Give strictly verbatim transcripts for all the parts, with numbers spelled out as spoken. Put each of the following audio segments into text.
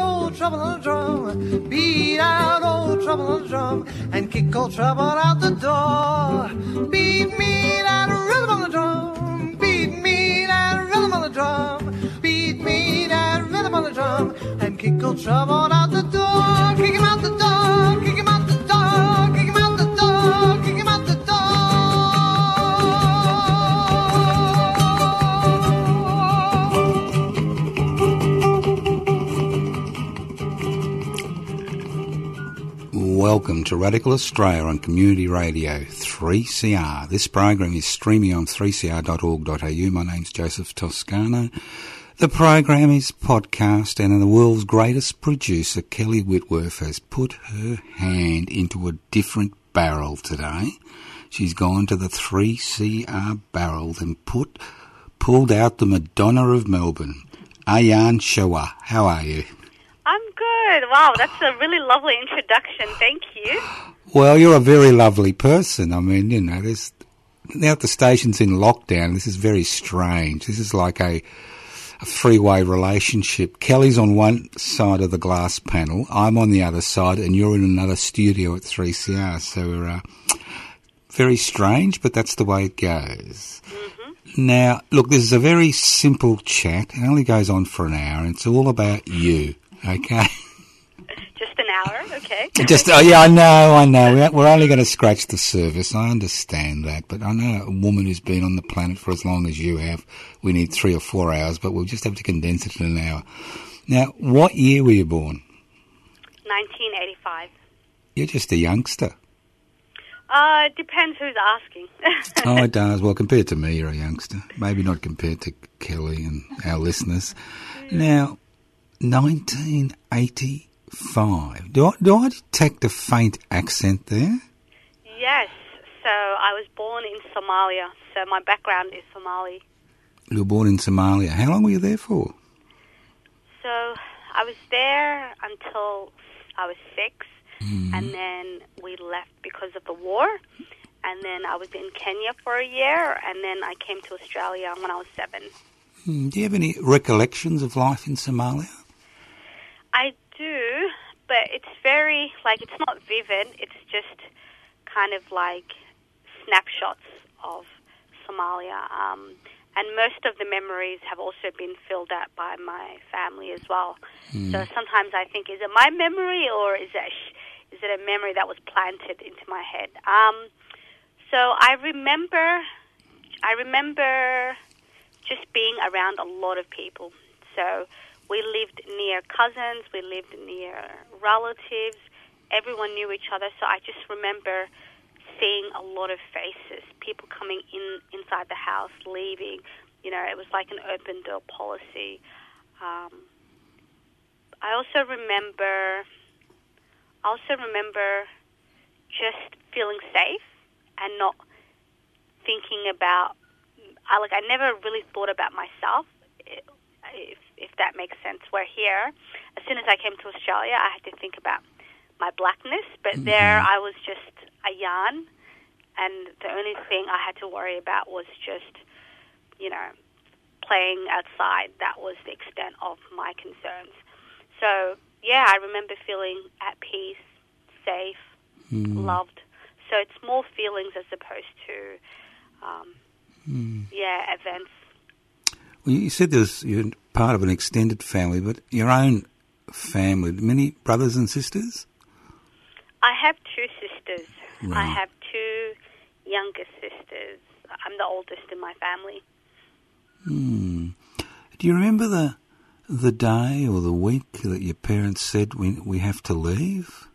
old trouble and drum. Beat out old trouble and drum, and kick old trouble out the door. Beat me that rhythm on the drum. Beat me that rhythm on the drum. Beat me that rhythm on the drum, and kick old trouble out the door. Kick him out the door. Kick him out the door. Kick him out the door. Kick him out the Welcome to Radical Australia on Community Radio three C R. This program is streaming on three c r dot org dot a u. My name's Joseph Toscano. The program is podcast, and the world's greatest producer, Kelly Whitworth, has put her hand into a different barrel today. She's gone to the three C R barrel and put pulled out the Madonna of Melbourne, Ayan Shawa. How are you? I'm good. Wow, that's a really lovely introduction. Thank you. Well, you're a very lovely person. I mean, you know, there's, now the station's in lockdown. This is very strange. This is like a, a three-way relationship. Kelly's on one side of the glass panel, I'm on the other side, and you're in another studio at three C R. So we're uh, very strange, but that's the way it goes. Mm-hmm. Now, look, this is a very simple chat. It only goes on for an hour, and it's all about you. Okay. Just an hour, okay. Just oh yeah, I know, I know. We're only going to scratch the surface. I understand that, but I know a woman who's been on the planet for as long as you have. We need three or four hours, but we'll just have to condense it in an hour. Now, what year were you born? nineteen eighty-five. You're just a youngster. Uh, it depends who's asking. Oh, it does. Well, compared to me, you're a youngster. Maybe not compared to Kelly and our listeners. Now. nineteen eighty-five. Do I, do I detect a faint accent there? Yes. So I was born in Somalia, so my background is Somali. You were born in Somalia. How long were you there for? So I was there until I was six, mm. and then we left because of the war. And then I was in Kenya for a year, and then I came to Australia when I was seven. Hmm. Do you have any recollections of life in Somalia? I do, but it's very, like, it's not vivid. It's just kind of like snapshots of Somalia. Um, and most of the memories have also been filled out by my family as well. Hmm. So sometimes I think, is it my memory or is it, is it a memory that was planted into my head? Um, so I remember, I remember just being around a lot of people. So we lived near cousins, we lived near relatives, everyone knew each other, so I just remember seeing a lot of faces, people coming in inside the house, leaving, you know, it was like an open door policy. Um, I also remember, I also remember just feeling safe and not thinking about I, like, I never really thought about myself, if, if that makes sense. Where here, as soon as I came to Australia, I had to think about my blackness. But mm-hmm. there, I was just a yarn, and the only thing I had to worry about was just, you know, playing outside. That was the extent of my concerns. So, yeah, I remember feeling at peace, safe, mm. loved. So it's more feelings as opposed to... Um, Mm. Yeah, events. Well, you said there's, you're part of an extended family, but your own family, many brothers and sisters? I have two sisters Wow. I have two younger sisters. I'm the oldest in my family. Hmm. Do you remember the the day or the week that your parents said we we have to leave?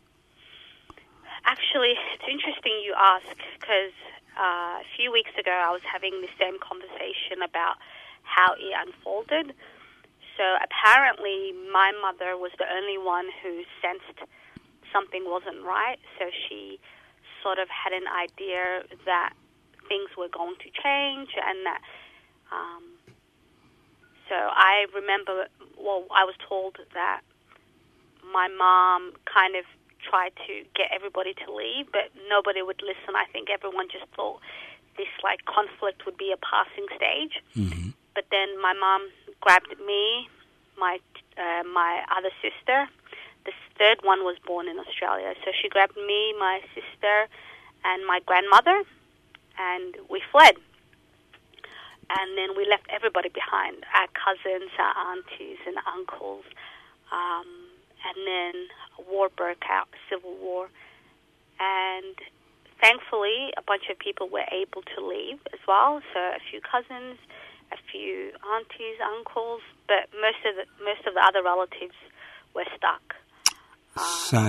Actually, it's interesting you ask, because uh, a few weeks ago I was having the same conversation about how it unfolded. So apparently my mother was the only one who sensed something wasn't right, so she sort of had an idea that things were going to change and that... Um, so I remember, well, I was told that my mom kind of tried to get everybody to leave, but nobody would listen. I think everyone just thought this, like, conflict would be a passing stage. Mm-hmm. But then my mom grabbed me, my uh, my other sister. The third one was born in Australia. So she grabbed me, my sister, and my grandmother, and we fled. And then we left everybody behind, our cousins, our aunties and uncles. Um, and then a war broke out, civil war. And thankfully, a bunch of people were able to leave as well. So a few cousins, a few aunties, uncles, but most of the, most of the other relatives were stuck. Um, so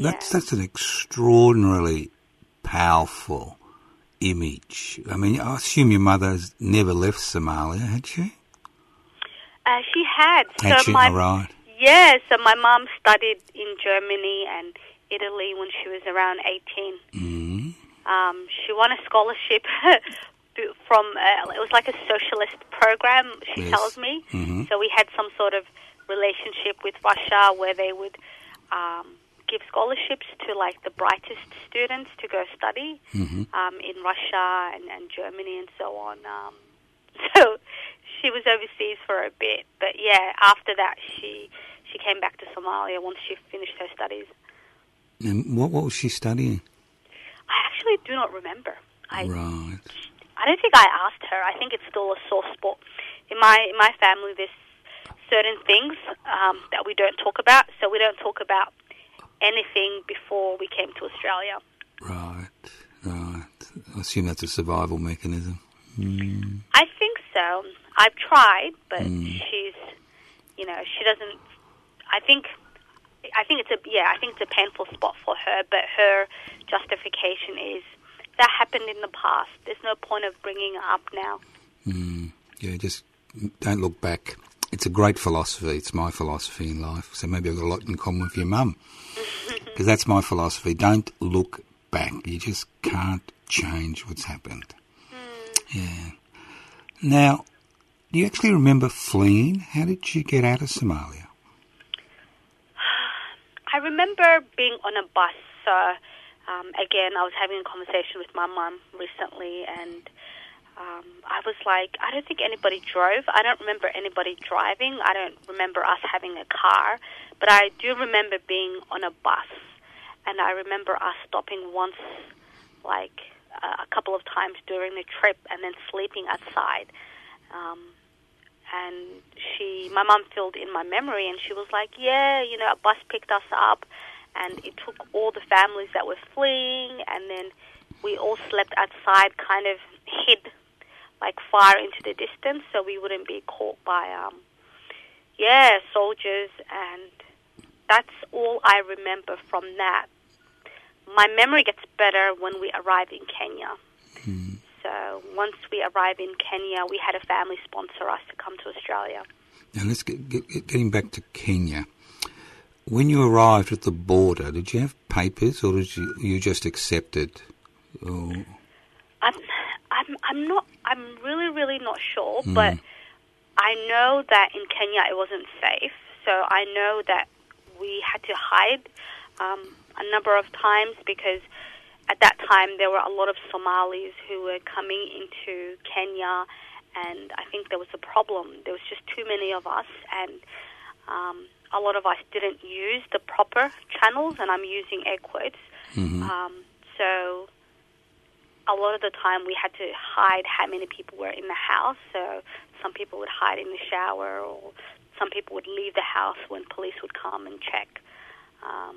that's, yeah. that's an extraordinarily powerful image. I mean, I assume your mother's never left Somalia, had she? Uh, she had. Had so she? My, right. Yeah, so my mum studied in Germany and Italy when she was around eighteen. Mm. Um, she won a scholarship from, uh, it was like a socialist program, she yes. tells me. Mm-hmm. So we had some sort of relationship with Russia where they would... Um, give scholarships to, like, the brightest students to go study mm-hmm. um, in Russia and, and Germany and so on. Um, so she was overseas for a bit. But, yeah, after that, she she came back to Somalia once she finished her studies. And what, what was she studying? I actually do not remember. I, right. I don't think I asked her. I think it's still a sore spot. In my, in my family, there's certain things um, that we don't talk about. So we don't talk about anything before we came to Australia. Right, right. I assume that's a survival mechanism. Mm. I think so. I've tried, but mm. she's, you know, she doesn't. I think, I think it's a yeah. I think it's a painful spot for her. But her justification is that happened in the past. There's no point of bringing it up now. Mm. Yeah, just don't look back. It's a great philosophy. It's my philosophy in life. So maybe I've got a lot in common with your mum. Because that's my philosophy. Don't look back. You just can't change what's happened. Mm. Yeah. Now, do you actually remember fleeing? How did you get out of Somalia? I remember being on a bus. So, um, again, I was having a conversation with my mum recently and... Um, I was like, I don't think anybody drove. I don't remember anybody driving. I don't remember us having a car. But I do remember being on a bus. And I remember us stopping once, like, uh, a couple of times during the trip and then sleeping outside. Um, and she, my mum filled in my memory and she was like, yeah, you know, a bus picked us up and it took all the families that were fleeing and then we all slept outside, kind of hid like far into the distance so we wouldn't be caught by um yeah soldiers, and that's all I remember from that. My memory gets better when we arrive in Kenya. Hmm. So once we arrive in Kenya, we had a family sponsor us to come to Australia. Now let's get, get, get getting back to Kenya. When you arrived at the border, did you have papers or did you you just accept it? Oh. I'm I'm I'm not I'm really really not sure, mm. but I know that in Kenya it wasn't safe, so I know that we had to hide um, a number of times because at that time there were a lot of Somalis who were coming into Kenya, and I think there was a problem. There was just too many of us, and um, a lot of us didn't use the proper channels, and I'm using air quotes. Mm-hmm. Um, so. A lot of the time we had to hide how many people were in the house. So some people would hide in the shower or some people would leave the house when police would come and check. Um,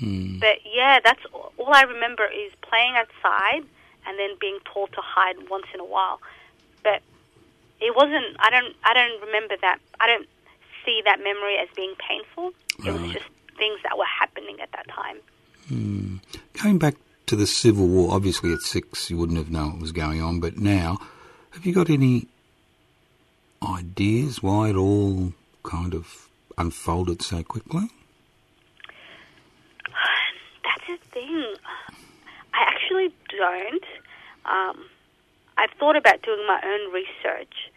Mm. But yeah, that's all, all I remember is playing outside and then being told to hide once in a while. But it wasn't. I don't. I don't remember that. I don't see that memory as being painful. Right. It was just things that were happening at that time. Mm. Going back to the Civil War, obviously at six you wouldn't have known what was going on, but now, have you got any ideas why it all kind of unfolded so quickly? That's the thing. I actually don't. Um, I've thought about doing my own research,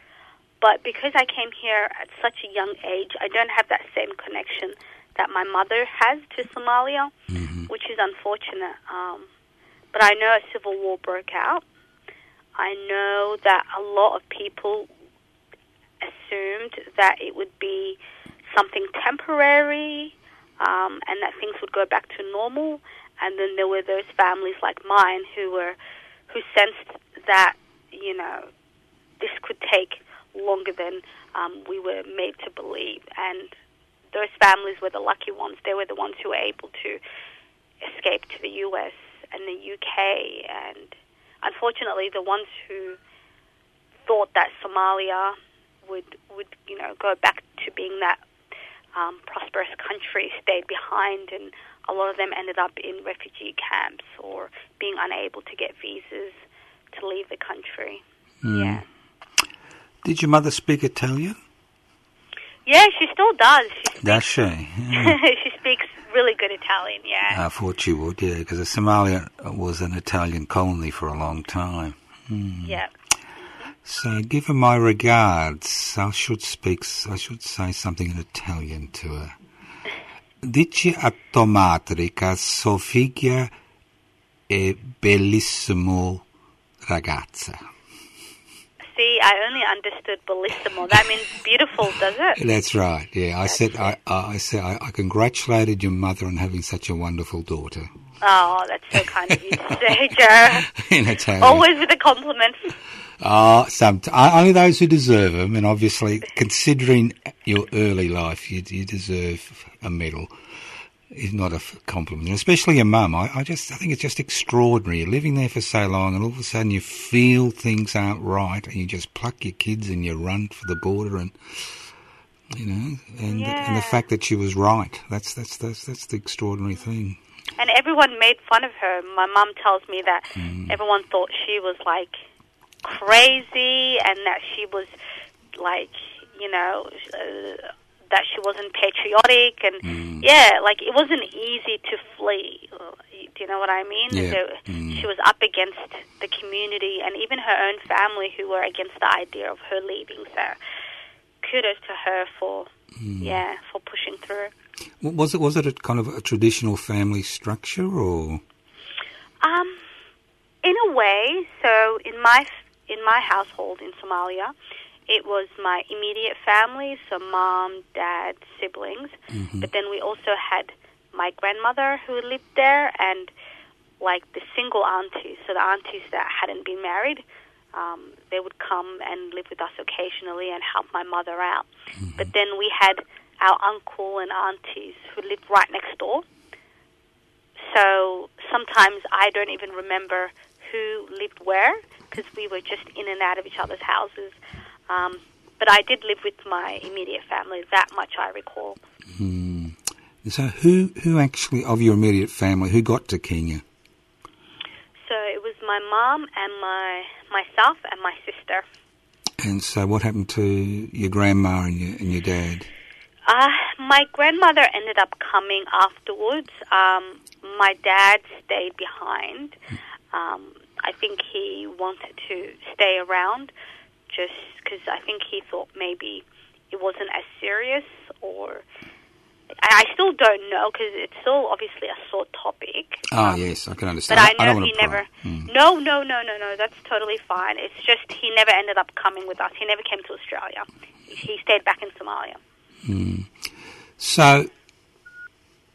but because I came here at such a young age, I don't have that same connection that my mother has to Somalia, mm-hmm. which is unfortunate. Um, but I know a civil war broke out. I know that a lot of people assumed that it would be something temporary, um, and that things would go back to normal. And then there were those families like mine who were who sensed that, you know, this could take longer than um, we were made to believe. And those families were the lucky ones. They were the ones who were able to escape to the U S and the U K. And unfortunately, the ones who thought that Somalia would, would you know, go back to being that um, prosperous country stayed behind, and a lot of them ended up in refugee camps or being unable to get visas to leave the country. Mm. Yeah. Did your mother speak Italian? Yeah, she still does. She speaks, does she? Yeah. She speaks really good Italian, yeah. I thought she would, yeah, because Somalia was an Italian colony for a long time. Mm. Yeah. So give her my regards. I should speak, I should say something in Italian to her. Dici a tua madre che sua figlia è bellissimo ragazza. See, I only understood bellissimo. That means beautiful, does it? That's right. Yeah, I said I, I said I, I congratulated your mother on having such a wonderful daughter. Oh, that's so kind of you to say, Joe. In Italian, always with a compliment. Oh, some t- only those who deserve them, and obviously, considering your early life, you, you deserve a medal, if not a compliment. And especially your mum. I, I just, I think it's just extraordinary. You're living there for so long, and all of a sudden you feel things aren't right, and you just pluck your kids and you run for the border, and you know, and, yeah. and the fact that she was right. That's that's that's that's the extraordinary thing. And everyone made fun of her. My mum tells me that mm. everyone thought she was like crazy, and that she was like, you know, uh, that she wasn't patriotic, and mm. yeah, like it wasn't easy to flee. Do you know what I mean? Yeah. So mm. she was up against the community and even her own family, who were against the idea of her leaving. So kudos to her for mm. yeah for pushing through. Was it was it a kind of a traditional family structure, or um, in a way? So in my in my household in Somalia, it was my immediate family, so mom, dad, siblings. Mm-hmm. But then we also had my grandmother who lived there, and like the single aunties. So the aunties that hadn't been married, um, they would come and live with us occasionally and help my mother out. Mm-hmm. But then we had our uncle and aunties who lived right next door. So sometimes I don't even remember who lived where, because we were just in and out of each other's houses. Um, but I did live with my immediate family, that much I recall. Mm. So who who actually, of your immediate family, who got to Kenya? So it was my mum and my myself and my sister. And so what happened to your grandma and your, and your dad? Uh, my grandmother ended up coming afterwards. Um, my dad stayed behind. Um, I think he wanted to stay around just because I think he thought maybe it wasn't as serious, or I still don't know because it's still obviously a sore topic. Oh, um, yes, I can understand. But I, I know I he never... Mm. No, no, no, no, no, that's totally fine. It's just he never ended up coming with us. He never came to Australia. He stayed back in Somalia. Mm. So,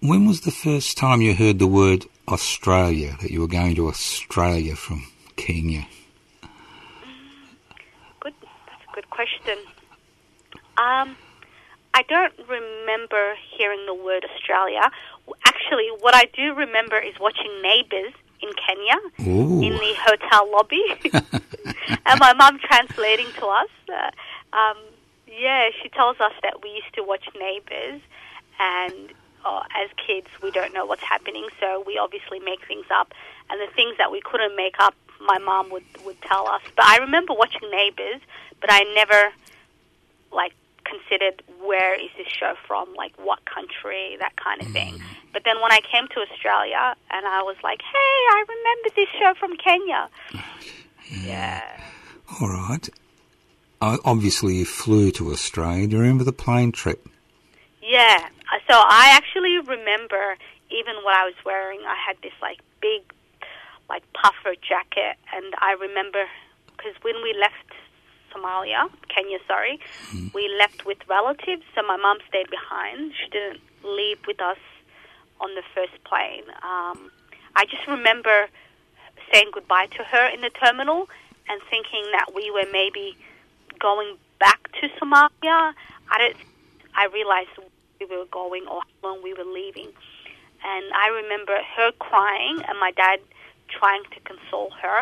when was the first time you heard the word Australia, that you were going to Australia from Kenya? Good, that's a good question. Um, I don't remember hearing the word Australia. actually, what I do remember is watching Neighbours in Kenya. Ooh. In the hotel lobby, and my mum translating to us. Uh, um, yeah, she tells us that we used to watch Neighbours, and uh, as kids, we don't know what's happening, so we obviously make things up. And the things that we couldn't make up, my mum would would tell us. But I remember watching Neighbours, but I never like considered where is this show from, like what country, that kind of thing. Mm. But then when I came to Australia, and I was like, hey, I remember this show from Kenya. Yeah. yeah. All right. I obviously flew to Australia. Do you remember the plane trip? Yeah. So I actually remember even what I was wearing. I had this like big like puffer jacket, and I remember because when we left Somalia, Kenya, sorry, mm. we left with relatives, so my mum stayed behind. She didn't leave with us on the first plane. Um, I just remember saying goodbye to her in the terminal and thinking that we were maybe going back to Somalia. I don't. I realised we were going or how long we were leaving. And I remember her crying and my dad trying to console her.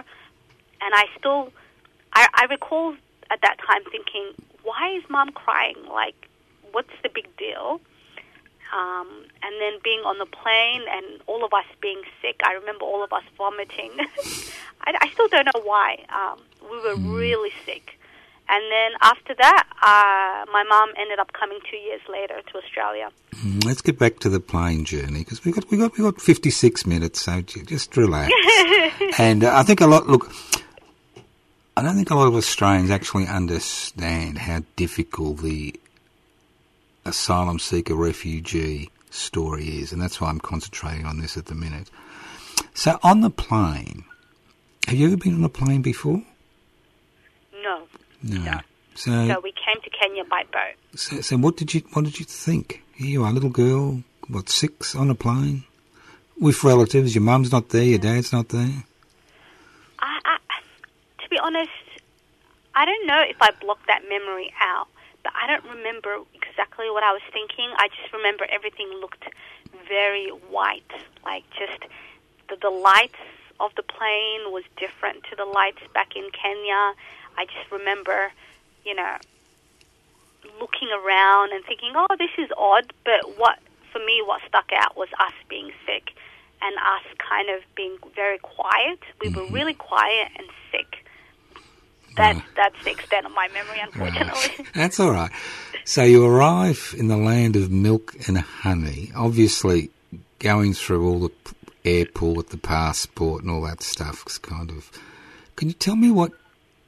And I still, I, I recall at that time thinking, why is mom crying? Like, what's the big deal? Um, and then being on the plane and all of us being sick. I remember all of us vomiting. I, I still don't know why. Um, we were really sick. And then after that, uh, my mom ended up coming two years later to Australia. Let's get back to the plane journey because we got we got we got fifty-six minutes, so just relax. And uh, I think a lot. Look, I don't think a lot of Australians actually understand how difficult the asylum seeker refugee story is, and that's why I'm concentrating on this at the minute. So, on the plane, have you ever been on a plane before? No. No. no. So, so we came to Kenya by boat. So, so what did you what did you think? Here you are, little girl, what, six, on a plane with relatives. Your mum's not there. Your dad's not there. I, I, to be honest, I don't know if I blocked that memory out, but I don't remember exactly what I was thinking. I just remember everything looked very white, like just the, the lights of the plane was different to the lights back in Kenya. I just remember, you know, looking around and thinking, oh, this is odd. But what for me, what stuck out was us being sick and us kind of being very quiet. We mm-hmm. were really quiet and sick. That's, right. that's the extent of my memory, unfortunately. Right. That's all right. So you arrive in the land of milk and honey, obviously going through all the airport, the passport and all that stuff is kind of... Can you tell me what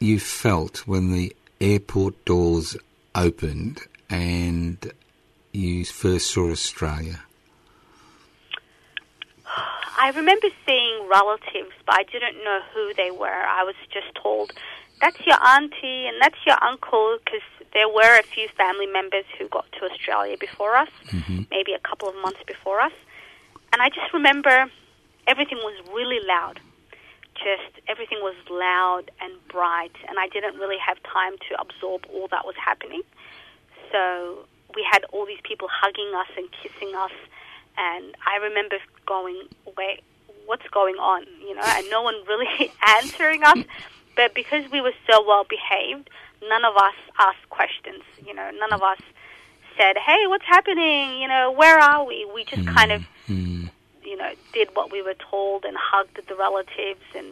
you felt when the airport doors opened and you first saw Australia? I remember seeing relatives, but I didn't know who they were. I was just told, that's your auntie and that's your uncle, because there were a few family members who got to Australia before us, mm-hmm. maybe a couple of months before us. And I just remember everything was really loud. Just everything was loud and bright, and I didn't really have time to absorb all that was happening. So we had all these people hugging us and kissing us, and I remember going, wait, what's going on? You know, and no one really answering us. But because we were so well behaved, none of us asked questions. You know, none of us said, hey, what's happening? You know, where are we? We just kind of... you know, did what we were told and hugged the relatives, and,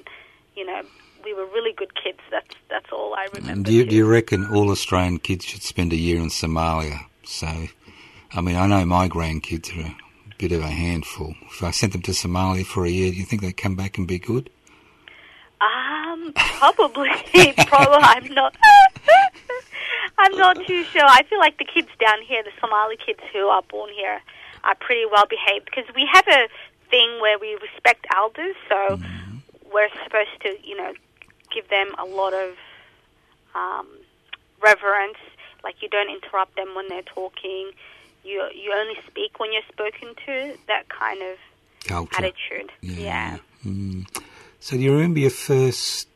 you know, we were really good kids. That's that's all I remember. Do you, do you reckon all Australian kids should spend a year in Somalia? So, I mean, I know my grandkids are a bit of a handful. If I sent them to Somalia for a year, do you think they'd come back and be good? Um, probably. probably. I'm not... I'm not too sure. I feel like the kids down here, the Somali kids who are born here, are pretty well behaved because we have a thing where we respect elders, so mm-hmm. we're supposed to, you know, give them a lot of um, reverence. Like, you don't interrupt them when they're talking. You you only speak when you're spoken to. That kind of culture. Attitude. Yeah. yeah. Mm. So do you remember your first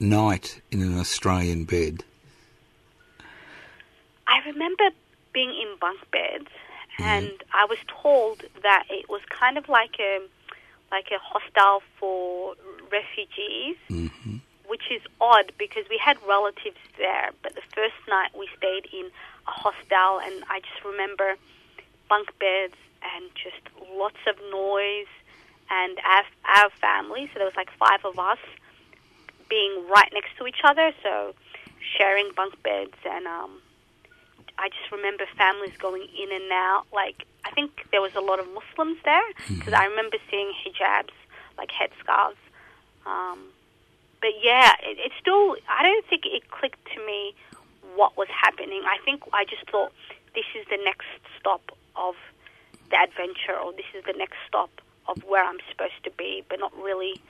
night in an Australian bed? I remember being in bunk beds, and mm-hmm. I was told that it was kind of like a like a hostel for refugees, mm-hmm. which is odd because we had relatives there, but the first night we stayed in a hostel, and I just remember bunk beds and just lots of noise, and our, our family, so there was like five of us, being right next to each other, so sharing bunk beds, and um, I just remember families going in and out. Like, I think there was a lot of Muslims there, because mm-hmm. I remember seeing hijabs, like headscarves. Um, but yeah, it, it still, I don't think it clicked to me what was happening. I think I just thought, this is the next stop of the adventure, or this is the next stop of where I'm supposed to be, but not really.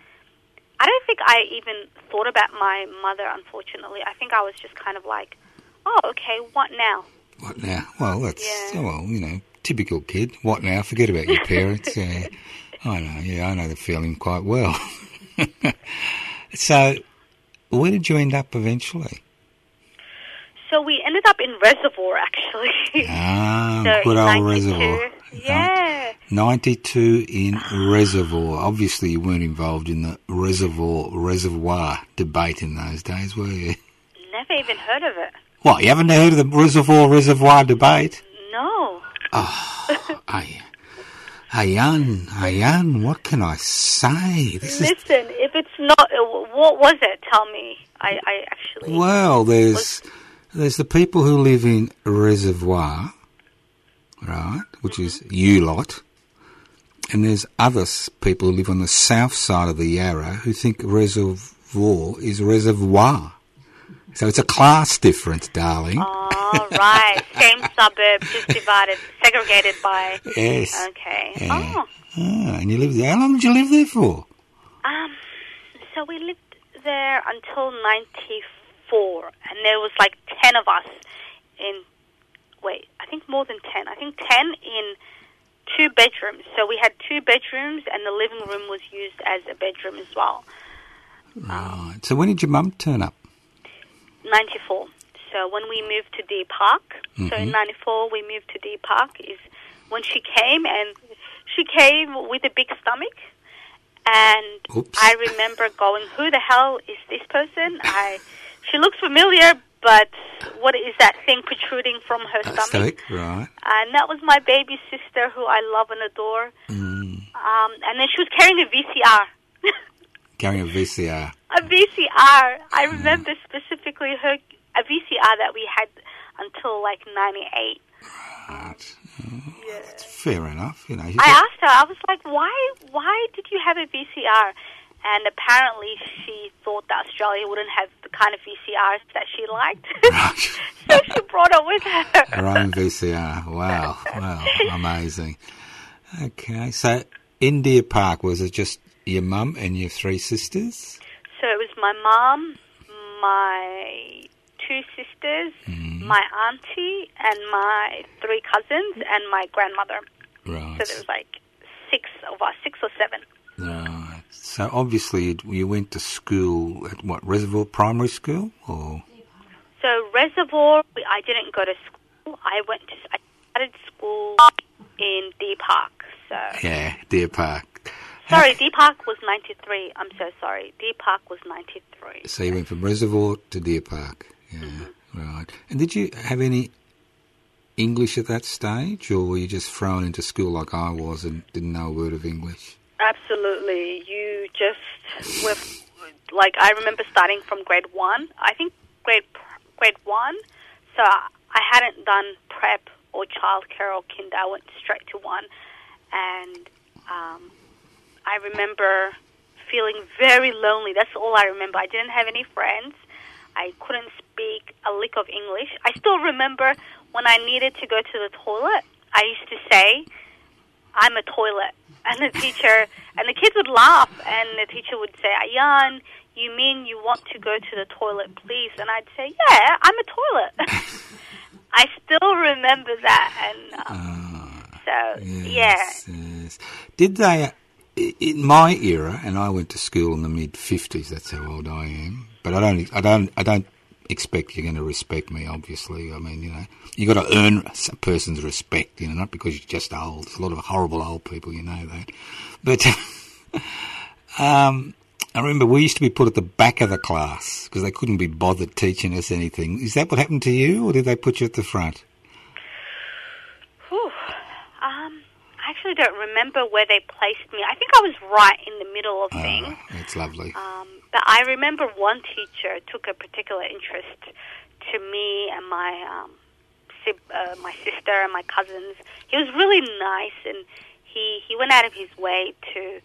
I don't think I even thought about my mother, unfortunately. I think I was just kind of like, oh, okay, what now? What now? Well, that's, yeah. oh, well, you know, typical kid. What now? Forget about your parents. Yeah. I know, yeah, I know the feeling quite well. So where did you end up eventually? So we ended up in Reservoir, actually. Ah, so good old Reservoir. Yeah. ninety-two in Reservoir. Obviously, you weren't involved in the Reservoir Reservoir debate in those days, were you? Never even heard of it. What, you haven't heard of the Reservoir Reservoir debate? No. Oh, I... Ayan, Ayan, what can I say? This Listen, is... if it's not... What was it? Tell me. I, I actually... Well, there's... Was... There's the people who live in Reservoir, right, which mm-hmm. is you lot, and there's other people who live on the south side of the Yarra who think Reservoir is Reservoir. So it's a class difference, darling. Oh, right. Same suburb, just divided, segregated by... Yes. Okay. Yeah. Oh. Oh. And you lived there. How long did you live there for? Um. So we lived there until ninety-four. And there was like ten of us in, wait, I think more than ten. I think ten in two bedrooms. So we had two bedrooms, and the living room was used as a bedroom as well. Right. Um, so when did your mum turn up? ninety-four. So when we moved to Deer Park. Mm-hmm. So in ninety-four we moved to Deer Park is when she came, and she came with a big stomach. And Oops. I remember going, who the hell is this person? I... She looks familiar, but what is that thing protruding from her stomach? stomach? Right. And that was my baby sister, who I love and adore. Mm. Um, and then she was carrying a V C R. Carrying a V C R. A V C R. I remember mm. specifically her a V C R that we had until like ninety-eight. Right. Oh, yeah. That's fair enough. You know. You I got... asked her. I was like, why? Why did you have a V C R? And apparently she thought that Australia wouldn't have the kind of V C Rs that she liked. So she brought it with her. Her own V C R. Wow. Wow. Amazing. Okay. So in Deer Park, was it just your mum and your three sisters? So it was my mum, my two sisters, mm. my auntie, and my three cousins, and my grandmother. Right. So there was like six of us, six or seven. Right. So obviously you went to school at what, Reservoir Primary School? Or so Reservoir, I didn't go to school. I went to I started school in Deer Park. So yeah, Deer Park. Sorry, Deer Park was ninety-three. I'm so sorry. Deer Park was ninety-three. So you went from Reservoir to Deer Park. Yeah, mm-hmm. Right. And did you have any English at that stage, or were you just thrown into school like I was and didn't know a word of English? Absolutely. You just were, like, I remember starting from grade one. I think grade grade one. So I hadn't done prep or childcare or kinder. I went straight to one. And um, I remember feeling very lonely. That's all I remember. I didn't have any friends. I couldn't speak a lick of English. I still remember when I needed to go to the toilet, I used to say, I'm a toilet. And the teacher, and the kids would laugh, and the teacher would say, Ayan, you mean you want to go to the toilet, please? And I'd say, yeah, I'm a toilet. I still remember that. And um, oh, so, yes, yeah. Yes. Did they, in my era, and I went to school in the mid-fifties, that's how old I am, but I don't, I don't, I don't expect you're going to respect me, obviously. I mean, you know, you've got to earn a person's respect, you know, not because you're just old. There's a lot of horrible old people, you know that. But um, I remember we used to be put at the back of the class because they couldn't be bothered teaching us anything. Is that what happened to you, or did they put you at the front? Whew. Um, I actually don't remember where they placed me. I think I was right in the middle of oh, things. That's lovely. Um, But I remember one teacher took a particular interest to me and my um, si- uh, my sister and my cousins. He was really nice, and he, he went out of his way to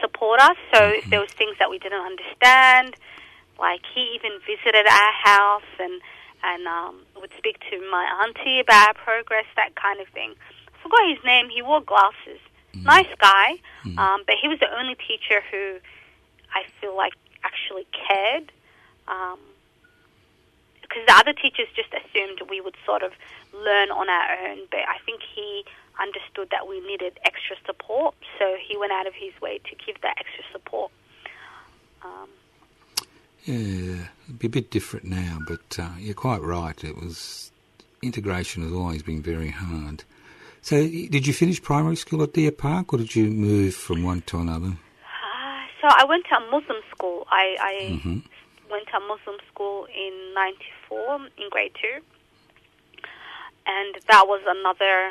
support us. So mm-hmm. if there was things that we didn't understand, like he even visited our house and, and um, would speak to my auntie about our progress, that kind of thing. I forgot his name. He wore glasses. Mm-hmm. Nice guy, mm-hmm. um, but he was the only teacher who I feel like actually cared, um, because the other teachers just assumed we would sort of learn on our own, but I think he understood that we needed extra support, so he went out of his way to give that extra support. Um, yeah, it'd be a bit different now, but uh, you're quite right. It was integration has always been very hard. So did you finish primary school at Deer Park, or did you move from one to another? So I went to a Muslim school. I, I mm-hmm. went to a Muslim school in ninety-four, in grade two. And that was another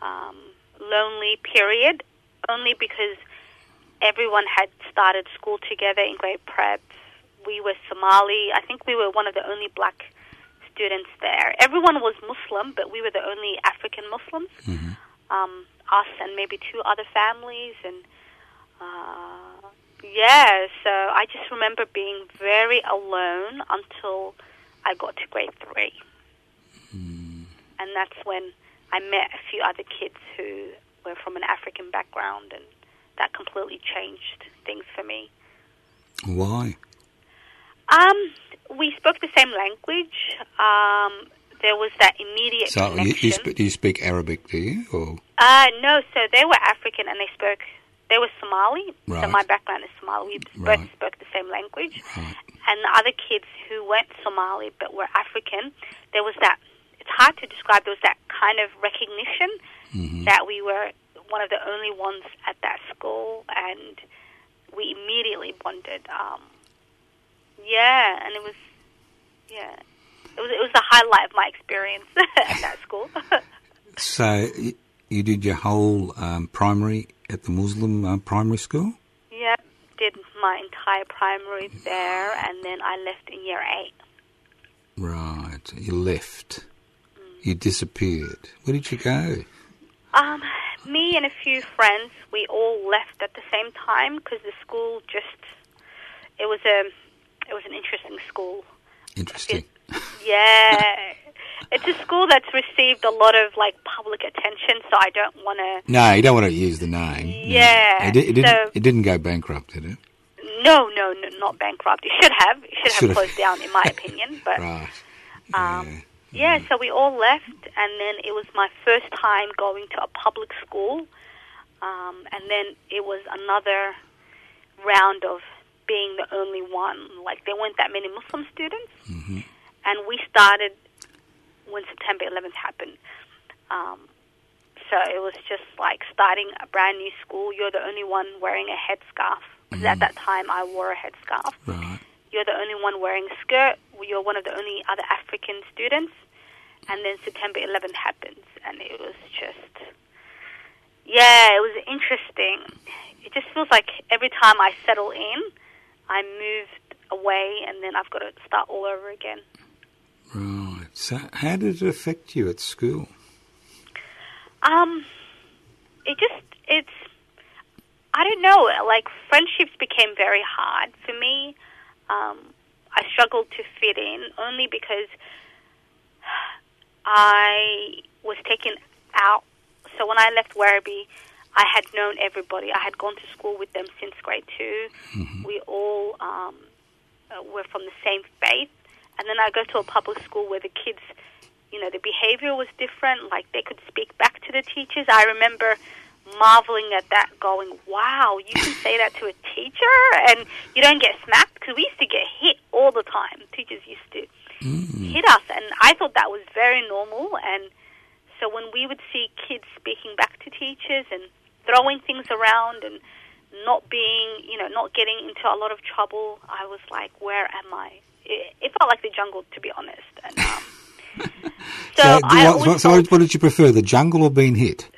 um, lonely period, only because everyone had started school together in grade prep. We were Somali. I think we were one of the only black students there. Everyone was Muslim, but we were the only African Muslims, mm-hmm. um, us and maybe two other families, and Uh, yeah, so I just remember being very alone until I got to grade three. Mm. And that's when I met a few other kids who were from an African background, and that completely changed things for me. Why? Um, we spoke the same language. Um, there was that immediate so connection. So you, you, sp- you speak Arabic, do you? Or? Uh, no, so they were African and they spoke... They were Somali, right. So my background is Somali. We right. both spoke the same language. Right. And the other kids who weren't Somali but were African, there was that, it's hard to describe, there was that kind of recognition mm-hmm. that we were one of the only ones at that school, and we immediately bonded. Um, yeah, and it was, yeah, it was, it was the highlight of my experience at that school. So you did your whole um, primary at the Muslim uh, primary school? Yeah, did my entire primary there, and then I left in year eight. Right, you left. Mm. You disappeared. Where did you go? Um, me and a few friends, we all left at the same time because the school just, it was a, it was an interesting school. Interesting. It, yeah. It's a school that's received a lot of, like, public attention, so I don't want to... No, you don't want to use the name. Yeah. No. It, it, didn't, so, it didn't go bankrupt, did it? No, no, no, not bankrupt. It should have. It should, should have, have closed down, in my opinion. But right. Um, yeah. yeah, so we all left, and then it was my first time going to a public school, um, and then it was another round of being the only one. Like, there weren't that many Muslim students, mm-hmm. and we started... when September eleventh happened. Um, so it was just like starting a brand new school. You're the only one wearing a headscarf. Mm. At that time, I wore a headscarf. Right. You're the only one wearing a skirt. You're one of the only other African students. And then September eleventh happens. And it was just, yeah, it was interesting. It just feels like every time I settle in, I moved away, and then I've got to start all over again. Right. So how did it affect you at school? Um, it just, it's, I don't know, like friendships became very hard for me. Um, I struggled to fit in only because I was taken out. So when I left Werribee, I had known everybody. I had gone to school with them since grade two. Mm-hmm. We all um, were from the same faith. And then I go to a public school where the kids, you know, the behavior was different. Like, they could speak back to the teachers. I remember marveling at that, going, wow, you can say that to a teacher? And you don't get smacked? Because we used to get hit all all the time. Teachers used to mm. hit us, and I thought that was very normal. And so when we would see kids speaking back to teachers and throwing things around and not being, you know, not getting into a lot of trouble, I was like, where am I? It, it felt like the jungle, to be honest. And, um, so, so, I what, so thought, what did you prefer, the jungle or being hit?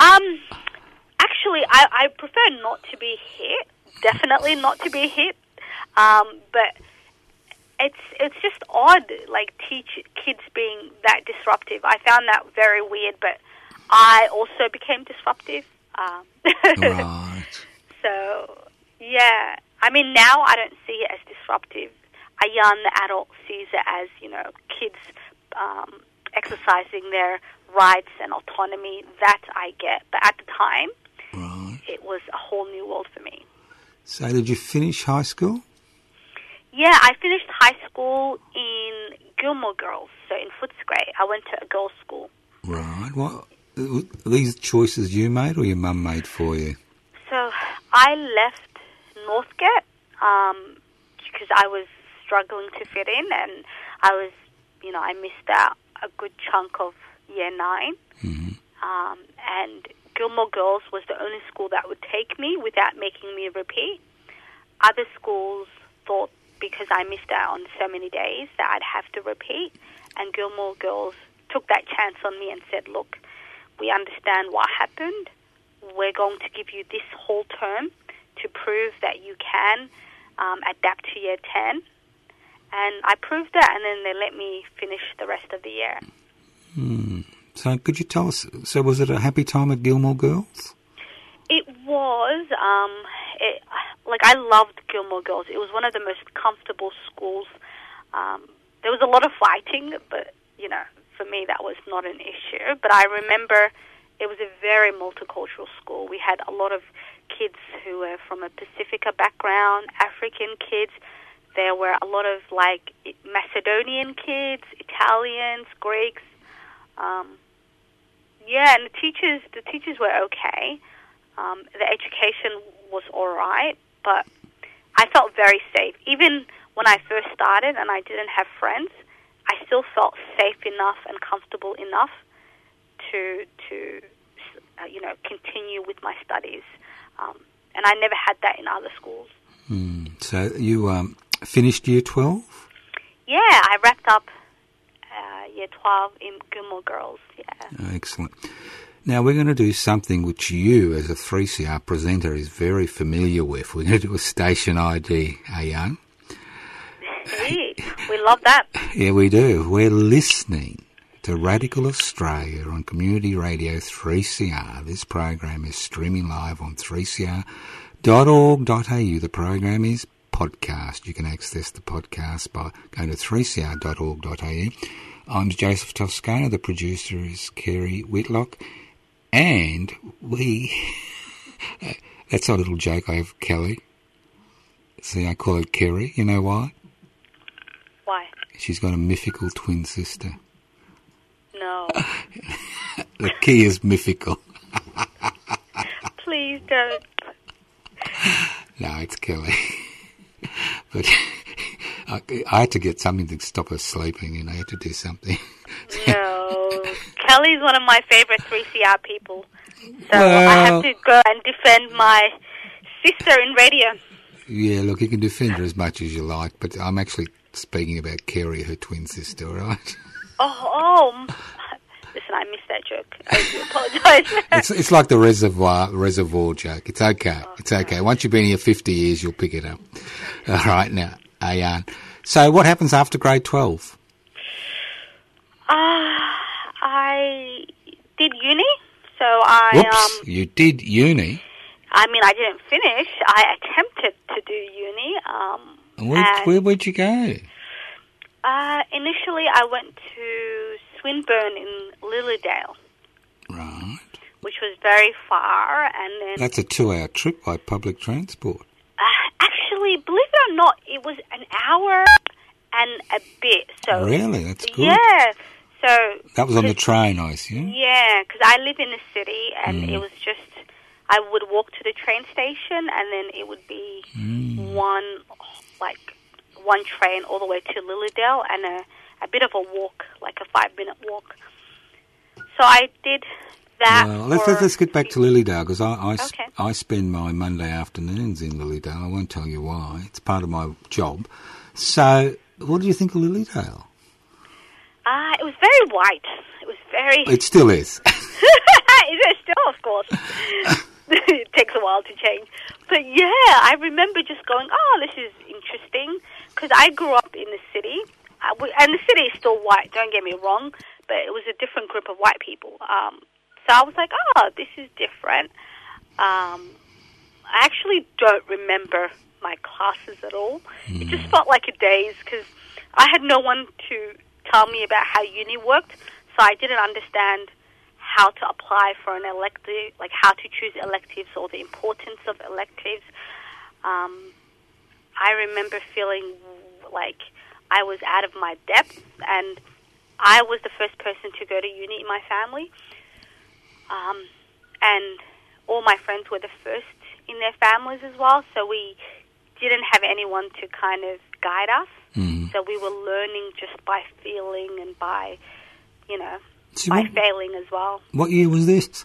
Um, actually, I, I prefer not to be hit, definitely not to be hit. Um, but it's it's just odd, like teach kids being that disruptive. I found that very weird, but I also became disruptive. Um, right. So, yeah. I mean, now I don't see it as disruptive. Ayan, the adult, sees it as, you know, kids um, exercising their rights and autonomy. That I get. But at the time, right. It was a whole new world for me. So did you finish high school? Yeah, I finished high school in Gilmore Girls, so in Footscray. I went to a girls' school. Right. What are these choices you made or your mum made for you? So I left Northgate um, because I was struggling to fit in, and I was, you know, I missed out a good chunk of year nine. Mm-hmm. Um, and Gilmore Girls was the only school that would take me without making me repeat. Other schools thought because I missed out on so many days that I'd have to repeat, and Gilmore Girls took that chance on me and said, look, we understand what happened. We're going to give you this whole term to prove that you can um, adapt to year ten. And I proved that, and then they let me finish the rest of the year. Hmm. So could you tell us, so was it a happy time at Gilmore Girls? It was. Um, it, like, I loved Gilmore Girls. It was one of the most comfortable schools. Um, there was a lot of fighting, but, you know, for me that was not an issue. But I remember it was a very multicultural school. We had a lot of kids who were from a Pacifica background, African kids. There were a lot of, like, Macedonian kids, Italians, Greeks. Um, yeah, and the teachers, the teachers were okay. Um, the education was all right, but I felt very safe. Even when I first started and I didn't have friends, I still felt safe enough and comfortable enough to, to uh, you know, continue with my studies. Um, and I never had that in other schools. Mm, so you um, finished year twelve? Yeah, I wrapped up uh, year twelve in Gilmore Girls, yeah. Excellent. Now, we're going to do something which you, as a three C R presenter, is very familiar with. We're going to do a station I D, Ayan. Hey, we love that. Yeah, we do. We're listening to Radical Australia on Community Radio three C R. This program is streaming live on three c r dot org dot a u. The program is podcast. You can access the podcast by going to three c r dot org dot a u. I'm Joseph Toscano. The producer is Kelly Whitworth. And we, that's our little joke I have, Kelly. See, I call it Kerry. You know why? Why? She's got a mythical twin sister. No. The key is mythical. Please don't. No, it's Kelly. But I, I had to get something to stop her sleeping, and I had to do something. No. Kelly's one of my favourite three C R people. So well, I have to go and defend my sister in radio. Yeah, look, you can defend her as much as you like, but I'm actually speaking about Kerry, her twin sister, right? Oh, oh. Listen, I missed that joke. I do apologise. it's, it's like the Reservoir reservoir joke. It's okay. Oh, it's okay. Once you've been here fifty years, you'll pick it up. All right, now, Ayan. So what happens after grade twelve? Ah. Uh, I did uni, so I... Whoops, um, you did uni? I mean, I didn't finish. I attempted to do uni. Um, and where, and, where would you go? Uh, initially, I went to Swinburne in Lilydale. Right. Which was very far, and then... That's a two-hour trip by public transport. Uh, actually, believe it or not, it was an hour and a bit. So really? That's good. Yeah. So, that was on the train, I assume? Yeah, because I live in the city, and mm. it was just, I would walk to the train station, and then it would be mm. one, like, one train all the way to Lilydale and a, a bit of a walk, like a five-minute walk. So I did that. Well, let's, let's, let's get back to Lilydale because I, I, okay. I spend my Monday afternoons in Lilydale. I won't tell you why. It's part of my job. So what do you think of Lilydale? Uh, it was very white. It was very... It still is. It is still, of course. It takes a while to change. But, yeah, I remember just going, oh, this is interesting, because I grew up in the city, and the city is still white, don't get me wrong, but it was a different group of white people. Um, so I was like, oh, this is different. Um, I actually don't remember my classes at all. Mm. It just felt like a daze, because I had no one to tell me about how uni worked, so I didn't understand how to apply for an elective, like how to choose electives or the importance of electives. Um, I remember feeling like I was out of my depth, and I was the first person to go to uni in my family. Um, and all my friends were the first in their families as well, so we didn't have anyone to kind of guide us. Mm-hmm. So we were learning just by feeling and by, you know, so by what, failing as well. What year was this?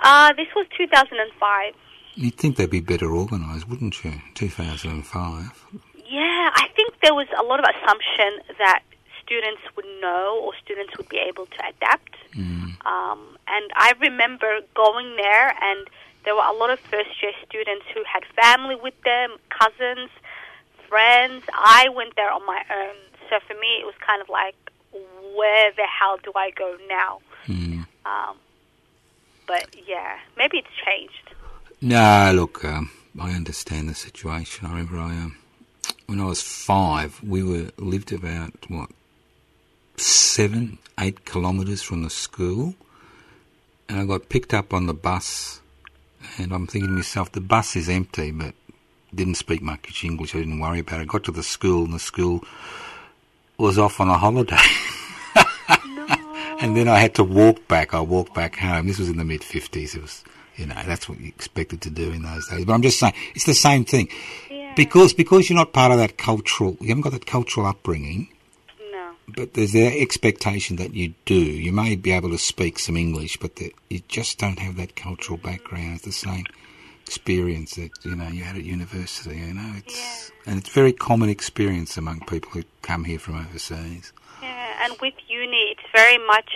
Uh, this was two thousand five. You'd think they'd be better organised, wouldn't you? two thousand five. Yeah, I think there was a lot of assumption that students would know or students would be able to adapt. Mm. Um, and I remember going there, and there were a lot of first-year students who had family with them, cousins, friends. I went there on my own. So for me, it was kind of like, where the hell do I go now? Mm. Um, but, yeah, maybe it's changed. No, look, um, I understand the situation. I remember I, um, when I was five, we were lived about, what, seven, eight kilometres from the school, and I got picked up on the bus, and I'm thinking to myself, the bus is empty, but didn't speak much English. I didn't worry about it. I got to the school, and the school was off on a holiday. No. And then I had to walk back. I walked back home. This was in the mid-fifties. It was, you know, that's what you expected to do in those days. But I'm just saying, it's the same thing. Yeah. Because because you're not part of that cultural, you haven't got that cultural upbringing. No. But there's that expectation that you do. You may be able to speak some English, but the, you just don't have that cultural background. It's the same experience that, you know, you had at university, you know. It's, yeah. And it's a very common experience among people who come here from overseas. Yeah, and with uni, it's very much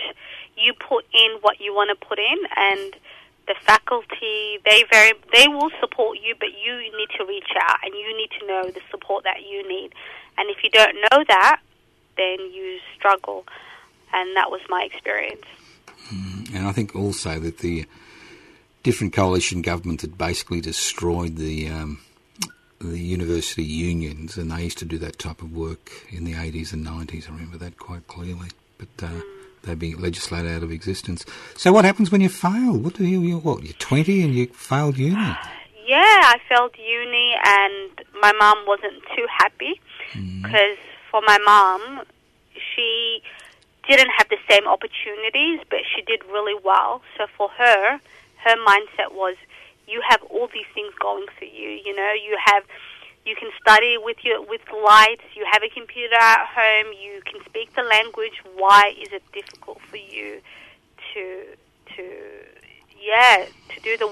you put in what you want to put in, and the faculty, they very they will support you, but you need to reach out and you need to know the support that you need. And if you don't know that, then you struggle. And that was my experience. Mm, and I think also that the different coalition governments had basically destroyed the um, the university unions, and they used to do that type of work in the eighties and nineties. I remember that quite clearly. But uh, they'd be legislated out of existence. So what happens when you fail? What do you? you what you're twenty and you failed uni? Yeah, I failed uni, and my mum wasn't too happy because mm. for my mum, she didn't have the same opportunities, but she did really well. So for her, her mindset was, you have all these things going for you, you know, you have, you can study with your, with lights, you have a computer at home, you can speak the language, why is it difficult for you to, to, yeah, to do the,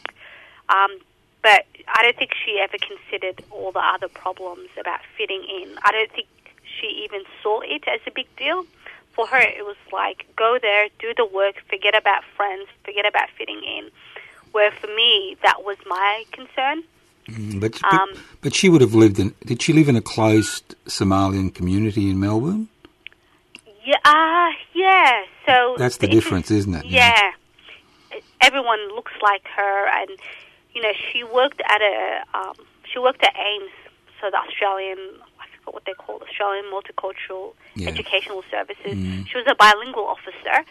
um, but I don't think she ever considered all the other problems about fitting in. I don't think she even saw it as a big deal. For her, it was like, go there, do the work, forget about friends, forget about fitting in. Where for me, that was my concern. Mm, but, um, but but she would have lived in... Did she live in a closed Somalian community in Melbourne? Yeah, uh, yeah. So that's the difference, isn't it? Yeah. yeah. Everyone looks like her, and you know she worked at a um, she worked at A M E S, so the Australian, I forgot what they call Australian Multicultural yeah. Educational Services. Mm. She was a bilingual officer.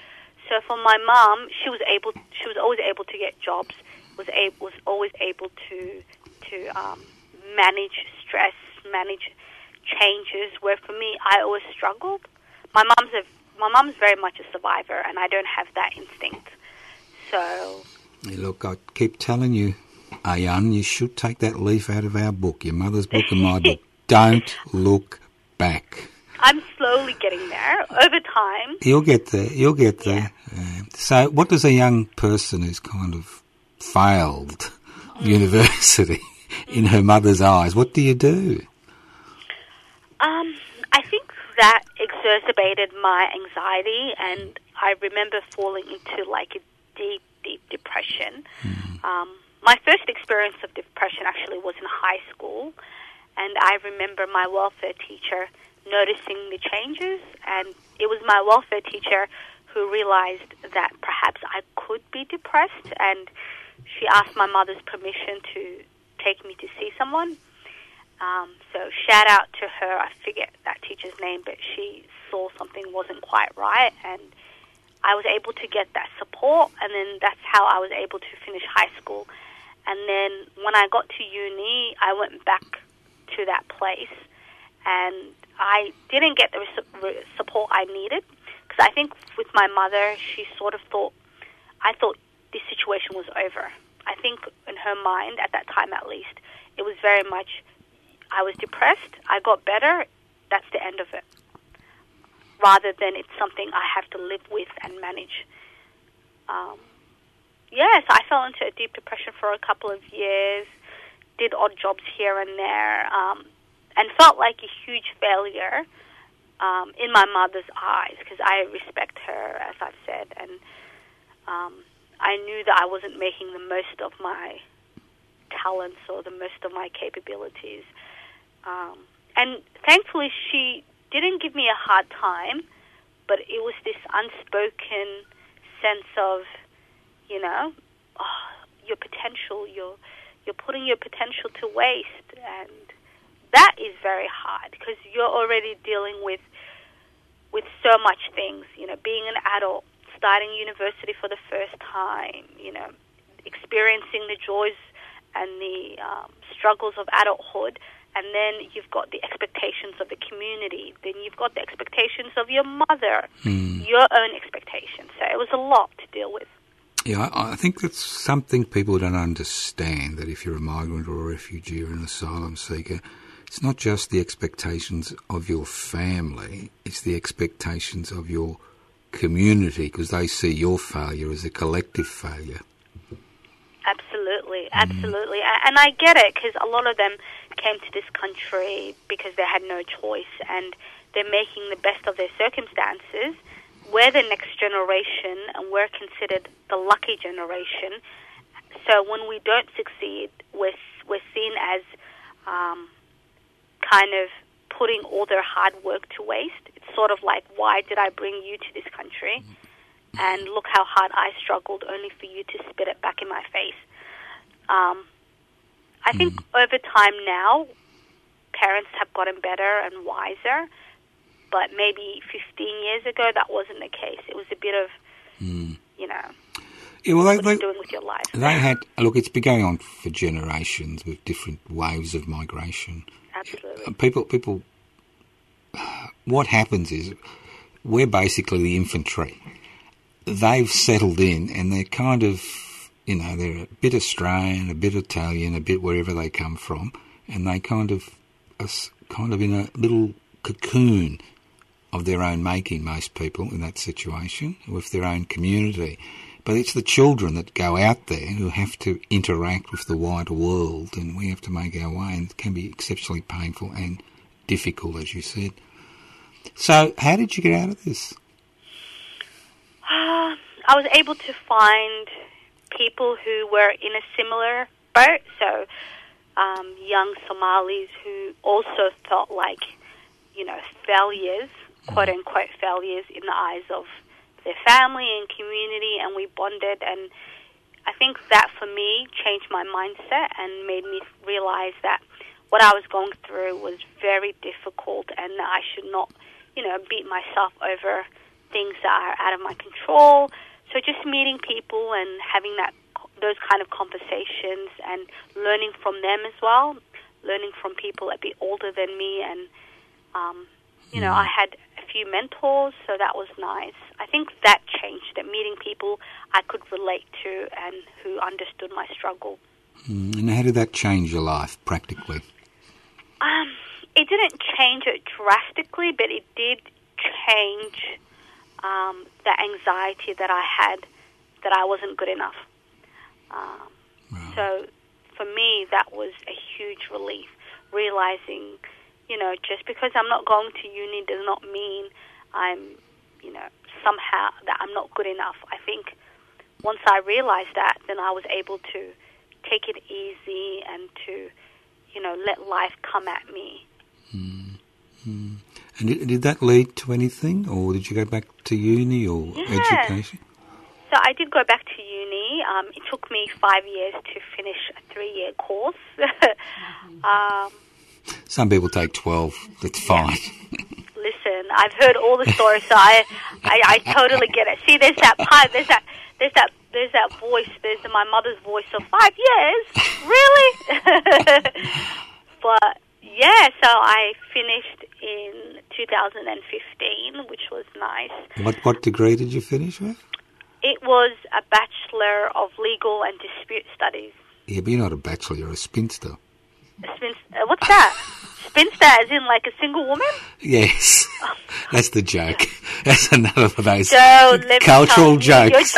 So for my mum, she was able. She was always able to get jobs. Was able. Was always able to to um, manage stress, manage changes. Where for me, I always struggled. My mum's a, my mum's very much a survivor, and I don't have that instinct. So hey, look, I keep telling you, Ayan, you should take that leaf out of our book, your mother's book and my book. Don't look back. I'm slowly getting there over time. You'll get there. You'll get there. Yeah. So what does a young person who's kind of failed mm. university mm. in her mother's eyes, what do you do? Um, I think that exacerbated my anxiety, and I remember falling into like a deep, deep depression. Mm. Um, my first experience of depression actually was in high school, and I remember my welfare teacher noticing the changes, and it was my welfare teacher who realized that perhaps I could be depressed, and she asked my mother's permission to take me to see someone. Um, so shout out to her. I forget that teacher's name, but she saw something wasn't quite right, and I was able to get that support, and then that's how I was able to finish high school. And then when I got to uni, I went back to that place, and I didn't get the re- support I needed, because I think with my mother, she sort of thought, I thought this situation was over. I think in her mind, at that time at least, it was very much, I was depressed, I got better, that's the end of it, rather than it's something I have to live with and manage. Um, yes, I fell into a deep depression for a couple of years, did odd jobs here and there, um, and felt like a huge failure um, in my mother's eyes, because I respect her, as I've said, and um, I knew that I wasn't making the most of my talents or the most of my capabilities. Um, and thankfully, she didn't give me a hard time, but it was this unspoken sense of, you know, oh, your potential, you're, you're putting your potential to waste. And that is very hard, because you're already dealing with with so much things, you know, being an adult, starting university for the first time, you know, experiencing the joys and the um, struggles of adulthood. And then you've got the expectations of the community. Then you've got the expectations of your mother, mm. your own expectations. So it was a lot to deal with. Yeah, I think that's something people don't understand, that if you're a migrant or a refugee or an asylum seeker, it's not just the expectations of your family, it's the expectations of your community, because they see your failure as a collective failure. Absolutely, absolutely. Mm. And I get it, because a lot of them came to this country because they had no choice, and they're making the best of their circumstances. We're the next generation, and we're considered the lucky generation. So when we don't succeed, we're, we're seen as um, kind of putting all their hard work to waste. It's sort of like, why did I bring you to this country? And look how hard I struggled, only for you to spit it back in my face. Um, I think mm. over time now, parents have gotten better and wiser, but maybe fifteen years ago, that wasn't the case. It was a bit of, mm. you know, yeah, well, they, what they, you're doing with your life. They had, look, it's been going on for generations with different waves of migration. Absolutely. People, people, what happens is we're basically the infantry. They've settled in, and they're kind of, you know, they're a bit Australian, a bit Italian, a bit wherever they come from, and they kind of are kind of in a little cocoon of their own making, most people in that situation, with their own community. But it's the children that go out there who have to interact with the wider world, and we have to make our way, and it can be exceptionally painful and difficult, as you said. So how did you get out of this? Uh, I was able to find people who were in a similar boat, so um, young Somalis who also felt like, you know, failures, quote-unquote failures in the eyes of their family and community, and we bonded. And I think that, for me, changed my mindset and made me realize that what I was going through was very difficult, and that I should not, you know, beat myself over things that are out of my control. So just meeting people and having that those kind of conversations and learning from them as well, learning from people a bit older than me. And, um, you know, I had a few mentors, so that was nice. I think that changed, that meeting people I could relate to and who understood my struggle. And how did that change your life practically? Um, it it didn't change it drastically, but it did change um, the anxiety that I had that I wasn't good enough. Um, wow. So for me, that was a huge relief, realizing, you know, just because I'm not going to uni does not mean I'm, you know, somehow that I'm not good enough. I think once I realized that, then I was able to take it easy and to, you know, let life come at me. Mm-hmm. And did, did that lead to anything, or did you go back to uni or yeah. education? So I did go back to uni. Um, it took me five years to finish a three-year course. um, Some people take twelve. That's fine. Listen, I've heard all the stories, so I, I, I totally get it. See, there's that part, there's that, there's that, there's that voice. There's my mother's voice of five years. Really? But yeah, so I finished in two thousand fifteen, which was nice. What what degree did you finish with? It was a Bachelor of Legal and Dispute Studies. Yeah, but you're not a bachelor, you're a spinster. A spinster? What's that? Spinster as in like a single woman? Yes. Oh. That's the joke. That's another of those Joe, cultural jokes. Your, jokes.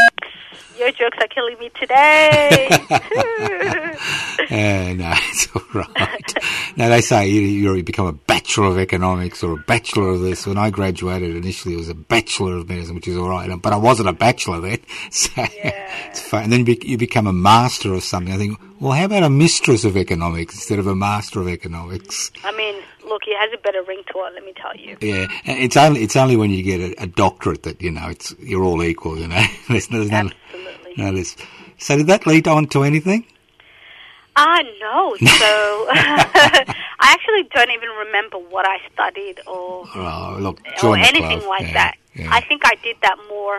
your jokes are killing me today. uh, no, it's all right. Now, they say you, you become a Bachelor of Economics or a Bachelor of this. When I graduated initially, it was a Bachelor of Medicine, which is all right, but I wasn't a Bachelor then. So yeah. It's fun. And then you, be, you become a Master of something. I think, well, how about a Mistress of Economics instead of a Master of Economics? I mean, look, it has a better ring to it, let me tell you. Yeah, it's only it's only when you get a, a doctorate that, you know, it's you're all equal, you know. there's, there's Absolutely. No, no, there's, so did that lead on to anything? Ah, uh, no. So I actually don't even remember what I studied or oh, look, or anything like yeah, that. Yeah. I think I did that more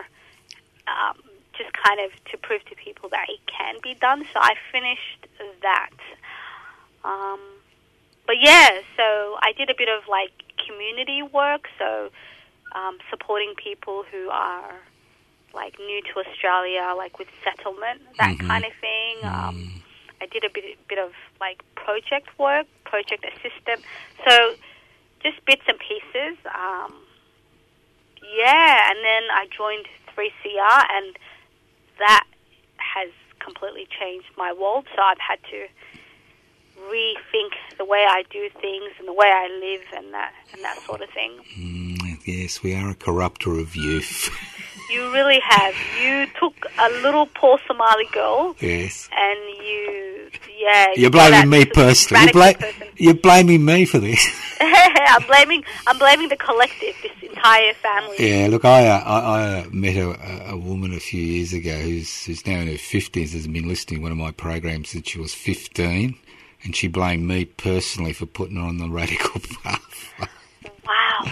um, just kind of to prove to people that it can be done. So I finished that. Um, but yeah, so I did a bit of like community work, so um, supporting people who are like new to Australia, like with settlement, that mm-hmm. kind of thing. Um, mm. I did a bit, bit of, like, project work, project assistant. So just bits and pieces. Um, yeah, and then I joined three C R, and that has completely changed my world. So I've had to rethink the way I do things and the way I live and that and that sort of thing. Mm, yes, we are a corrupter of youth. You really have. You took a little poor Somali girl. Yes. And you, yeah. You're you blaming me personally. You bla- person. You're blaming me for this. I'm blaming. I'm blaming the collective, this entire family. Yeah. Look, I uh, I, I met a, a woman a few years ago who's who's now in her fifties. Has been listening to one of my programs since she was fifteen, and she blamed me personally for putting her on the radical path. Wow.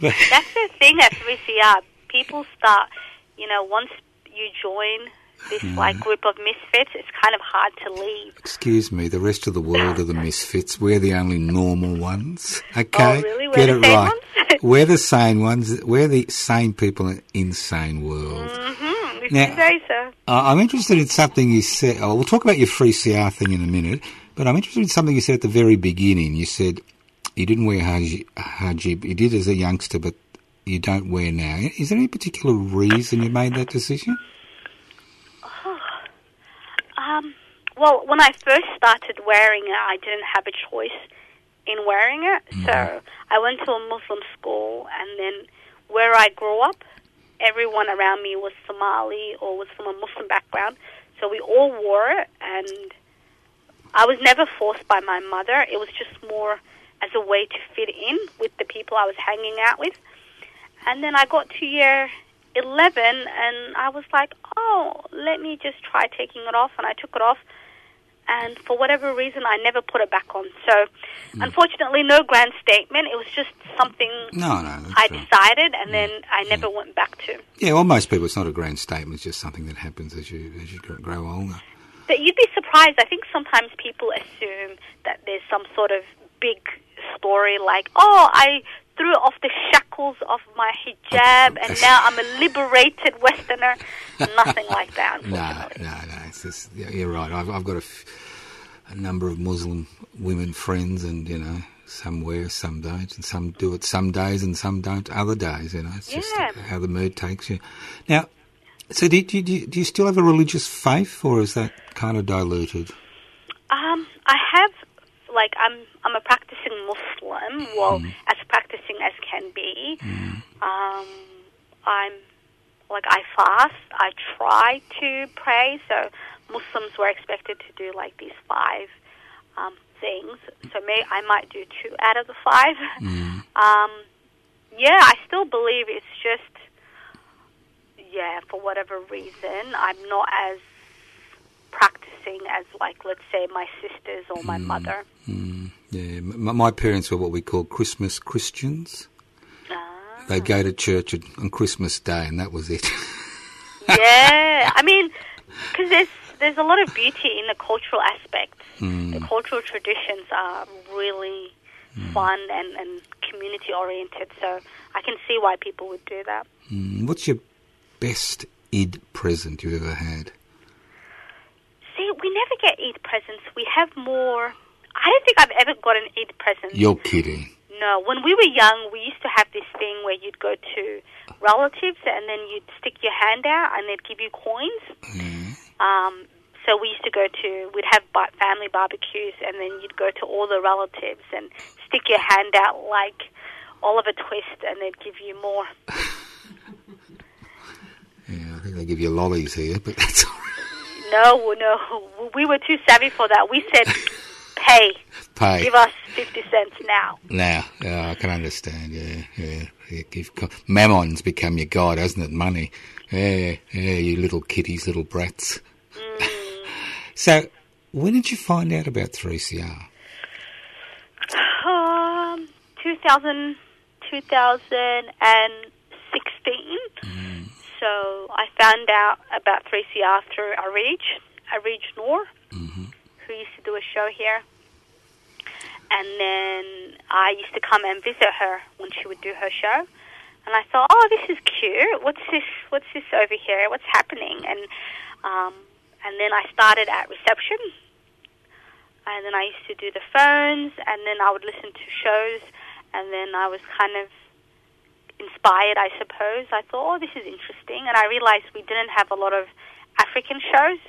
But, that's the thing at three C R. People start, you know, once you join this, yeah. like, group of misfits, it's kind of hard to leave. Excuse me, the rest of the world are the misfits. We're the only normal ones, okay? Oh, really? We're Get the it sane right. ones? We're the sane ones. We're the sane people in an insane world. Mm-hmm. This now, is very so. I'm interested in something you said. Oh, we'll talk about your three C R thing in a minute, but I'm interested in something you said at the very beginning. You said you didn't wear hijab. You did as a youngster, but you don't wear now. Is there any particular reason you made that decision? Oh, um, well, when I first started wearing it, I didn't have a choice in wearing it. Mm. So I went to a Muslim school, and then where I grew up, everyone around me was Somali or was from a Muslim background. So we all wore it, and I was never forced by my mother. It was just more as a way to fit in with the people I was hanging out with. And then I got to year eleven, and I was like, oh, let me just try taking it off. And I took it off, and for whatever reason, I never put it back on. So, mm. unfortunately, no grand statement. It was just something no, no, I decided, and yeah. then I never yeah. went back to. Yeah, well, most people, it's not a grand statement. It's just something that happens as you as you grow older. But you'd be surprised. I think sometimes people assume that there's some sort of big story like, oh, I threw off the shackles of my hijab and now I'm a liberated Westerner. Nothing like that. No, no, no. It's just, yeah, you're right. I've, I've got a, f- a number of Muslim women friends, and, you know, some wear, some don't, and some do it some days and some don't other days, you know. It's yeah. just how the mood takes you. Now, so do, do, do, do you still have a religious faith, or is that kind of diluted? Um, I have, like, I'm I'm a practicing Muslim, well, mm. as practicing as can be. Mm. Um, I'm, like, I fast, I try to pray, so Muslims were expected to do, like, these five um, things. So maybe I might do two out of the five. Mm. Um, yeah, I still believe it's just, yeah, for whatever reason, I'm not as practicing as, like, let's say my sisters or my mm. mother. Mm. Yeah, my, my parents were what we call Christmas Christians. Ah. They go to church on Christmas Day, and that was it. Yeah, I mean, because there's There's a lot of beauty in the cultural aspects. Mm. The cultural traditions are really mm. fun and, and community-oriented, so I can see why people would do that. Mm. What's your best Eid present you've ever had? See, we never get Eid presents. We have more... I don't think I've ever got an Eid present. You're kidding. No. When we were young, we used to have this thing where you'd go to relatives and then you'd stick your hand out and they'd give you coins. Mm. Um, so we used to go to, we'd have bi- family barbecues, and then you'd go to all the relatives and stick your hand out like Oliver Twist, and they'd give you more. Yeah, I think they give you lollies here, but that's all right. No, no, we were too savvy for that. We said, pay. Pay. Give us fifty cents now. Now, oh, I can understand, yeah, yeah. You've got, mammon's become your god, hasn't it, money? Yeah, yeah, you little kitties, little brats. Mm. So, when did you find out about three C R? Um, two thousand, twenty sixteen. Mm. So, I found out about three C R through Areej, Areej Noor, mm-hmm. who used to do a show here. And then I used to come and visit her when she would do her show. And I thought, oh, this is cute. What's this? What's this over here? What's happening? And um, and then I started at reception. And then I used to do the phones. And then I would listen to shows. And then I was kind of inspired, I suppose. I thought, oh, this is interesting. And I realized we didn't have a lot of African shows.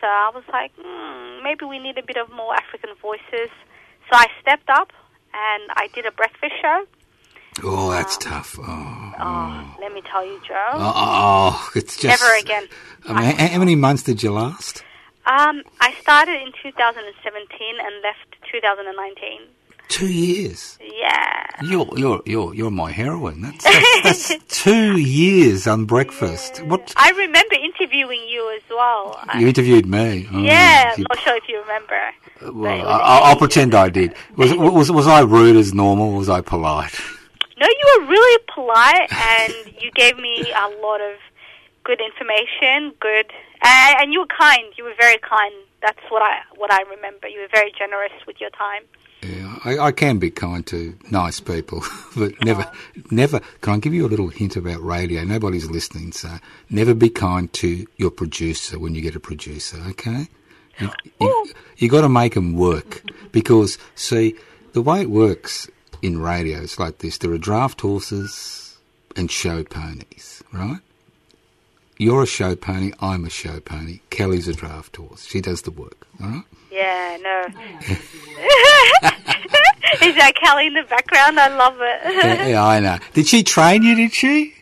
So I was like, mm, maybe we need a bit of more African voices. So I stepped up and I did a breakfast show. Oh, that's um, tough. Oh, oh, let me tell you, Joe. Oh, oh, it's just... Never again. I mean, I, how many months did you last? Um, I started in two thousand seventeen and left two thousand nineteen. Two years? Yeah. You're you're you're, you're my heroine. That's, that's, that's two years on breakfast. Yeah. What? I remember interviewing you as well. You I, interviewed me. Oh, yeah, I'm not sure if you remember. Well, I, I'll pretend I did. Was, was was I rude as normal, or was I polite? No, you were really polite, and you gave me a lot of good information. Good, and, and you were kind. You were very kind. That's what I what I remember. You were very generous with your time. Yeah, I, I can be kind to nice people, but never, oh. never. Can I give you a little hint about radio? Nobody's listening, so never be kind to your producer when you get a producer. Okay, you, you, you got to make them work, because see the way it works. In radio, it's like this. There are draft horses and show ponies, right? You're a show pony, I'm a show pony. Kelly's a draft horse. She does the work, all right? Yeah, no. Is that Kelly in the background? I love it. yeah, yeah, I know. Did she train you, did she?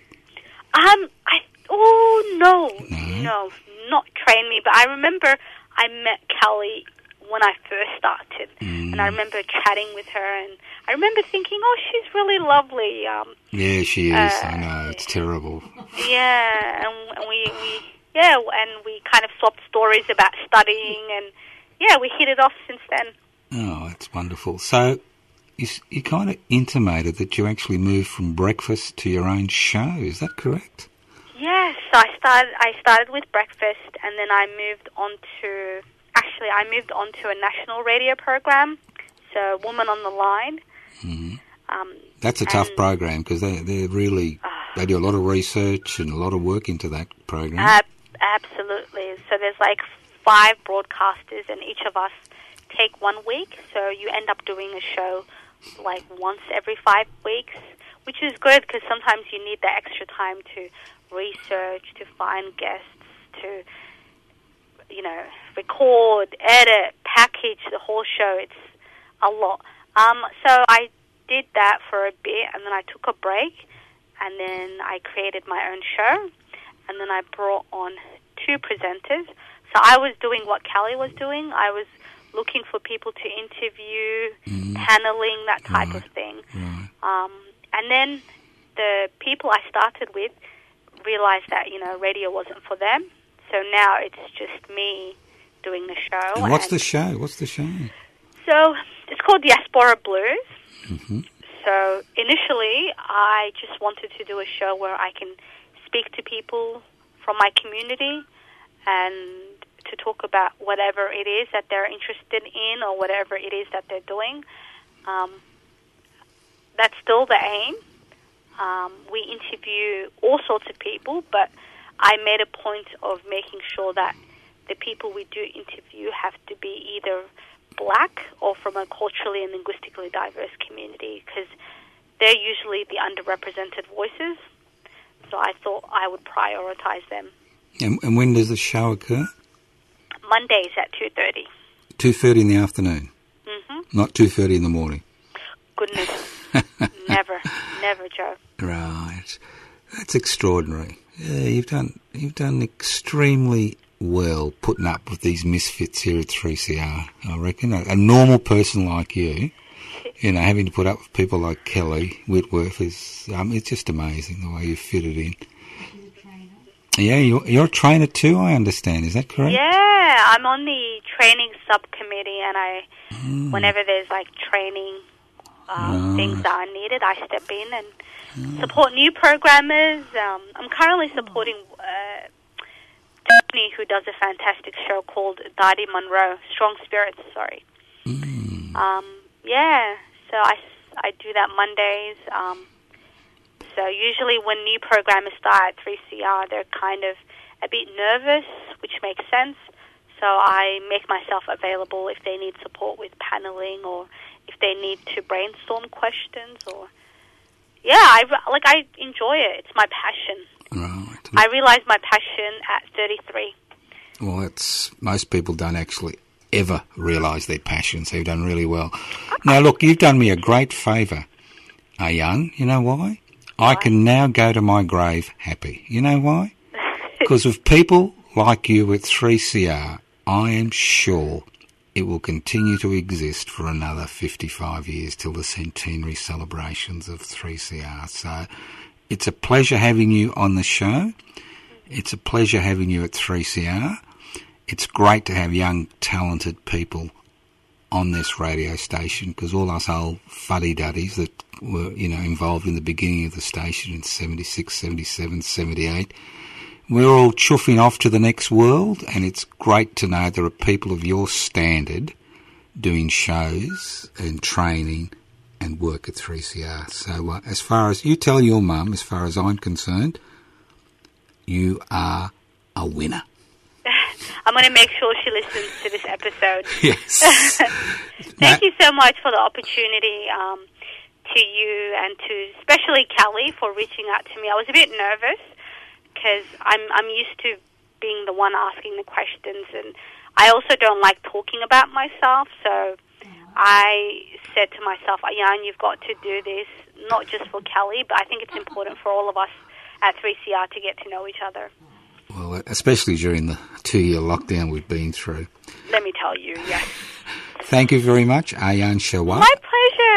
Um, I... Oh, no. No. No, not train me. But I remember I met Kelly when I first started, mm. and I remember chatting with her, and I remember thinking, oh, she's really lovely. Um, yeah, she is. Uh, I know. It's terrible. Yeah, and, and we, we, yeah, and we kind of swapped stories about studying, and yeah, we hit it off since then. Oh, that's wonderful. So you, you kind of intimated that you actually moved from breakfast to your own show. Is that correct? Yes, yeah, so I started. I started with breakfast, and then I moved on to. Actually, I moved on to a national radio program, so Woman on the Line. Mm-hmm. Um, That's a tough program because they they're really uh, they do a lot of research and a lot of work into that program. Ab- absolutely. So there's like five broadcasters, and each of us take one week, so you end up doing a show like once every five weeks, which is good because sometimes you need the extra time to research, to find guests, to, you know, record, edit, package the whole show. It's a lot. Um, so I did that for a bit, and then I took a break, and then I created my own show, and then I brought on two presenters. So I was doing what Kelly was doing. I was looking for people to interview, mm-hmm. paneling, that type right. of thing. Right. Um, and then the people I started with realized that, you know, radio wasn't for them. So now it's just me doing the show. And what's and the show? What's the show? So it's called Diaspora Blues. Mm-hmm. So initially I just wanted to do a show where I can speak to people from my community and to talk about whatever it is that they're interested in or whatever it is that they're doing. Um, that's still the aim. Um, we interview all sorts of people, but I made a point of making sure that the people we do interview have to be either black or from a culturally and linguistically diverse community, because they're usually the underrepresented voices. So I thought I would prioritize them. And, and when does the show occur? Mondays at two thirty. two thirty in the afternoon? Mm-hmm. Not two thirty in the morning? Goodness. Never. Never, Joe. Right. That's extraordinary. Yeah, you've done you've done extremely well putting up with these misfits here at three C R, I reckon. A, a normal person like you, you know, having to put up with people like Kelly Whitworth is um, it's just amazing the way you fit it in. Yeah, you're, you're a trainer too, I understand. Is that correct? Yeah, I'm on the training subcommittee, and I, mm. whenever there's like training um, right. things that are needed, I step in and mm. support new programmers. Um, I'm currently supporting uh, Tiffany, who does a fantastic show called Daddy Monroe, Strong Spirits. Sorry. Mm. Um, yeah, so I, I do that Mondays. Um, So usually when new programmers start at three C R, they're kind of a bit nervous, which makes sense. So I make myself available if they need support with paneling or if they need to brainstorm questions. Or yeah, I, like, I enjoy it. It's my passion. Right. I realised my passion at thirty-three. Well, that's, most people don't actually ever realise their passion, so you've done really well. Now, look, you've done me a great favour, Ayan. You know why? I can now go to my grave happy. You know why? Because of people like you at three C R, I am sure it will continue to exist for another fifty-five years till the centenary celebrations of three C R. So it's a pleasure having you on the show. It's a pleasure having you at three C R. It's great to have young, talented people on this radio station, because all us old fuddy-duddies that were, you know, involved in the beginning of the station in seventy-six, seventy-seven, seventy-eight, we're all chuffing off to the next world, and it's great to know there are people of your standard doing shows and training and work at three C R. So uh, as far as you tell your mum, as far as I'm concerned, you are a winner. I'm going to make sure she listens to this episode. Yes. Thank you so much for the opportunity, um, to you and to especially Kelly for reaching out to me. I was a bit nervous because I'm, I'm used to being the one asking the questions, and I also don't like talking about myself. So I said to myself, Ayan, you've got to do this, not just for Kelly, but I think it's important for all of us at three C R to get to know each other. Well, especially during the two-year lockdown we've been through. Let me tell you, yes. Thank you very much, Ayan Shawa. My pleasure.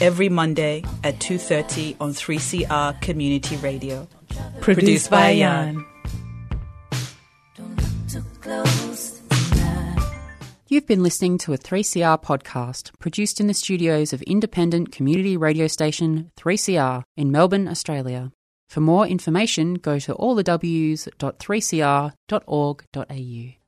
every Monday at two thirty on three C R Community Radio. Produced, Produced by Ayan. You've been listening to a three C R podcast produced in the studios of independent community radio station three C R in Melbourne, Australia. For more information, go to all the w s dot three c r dot org dot a u.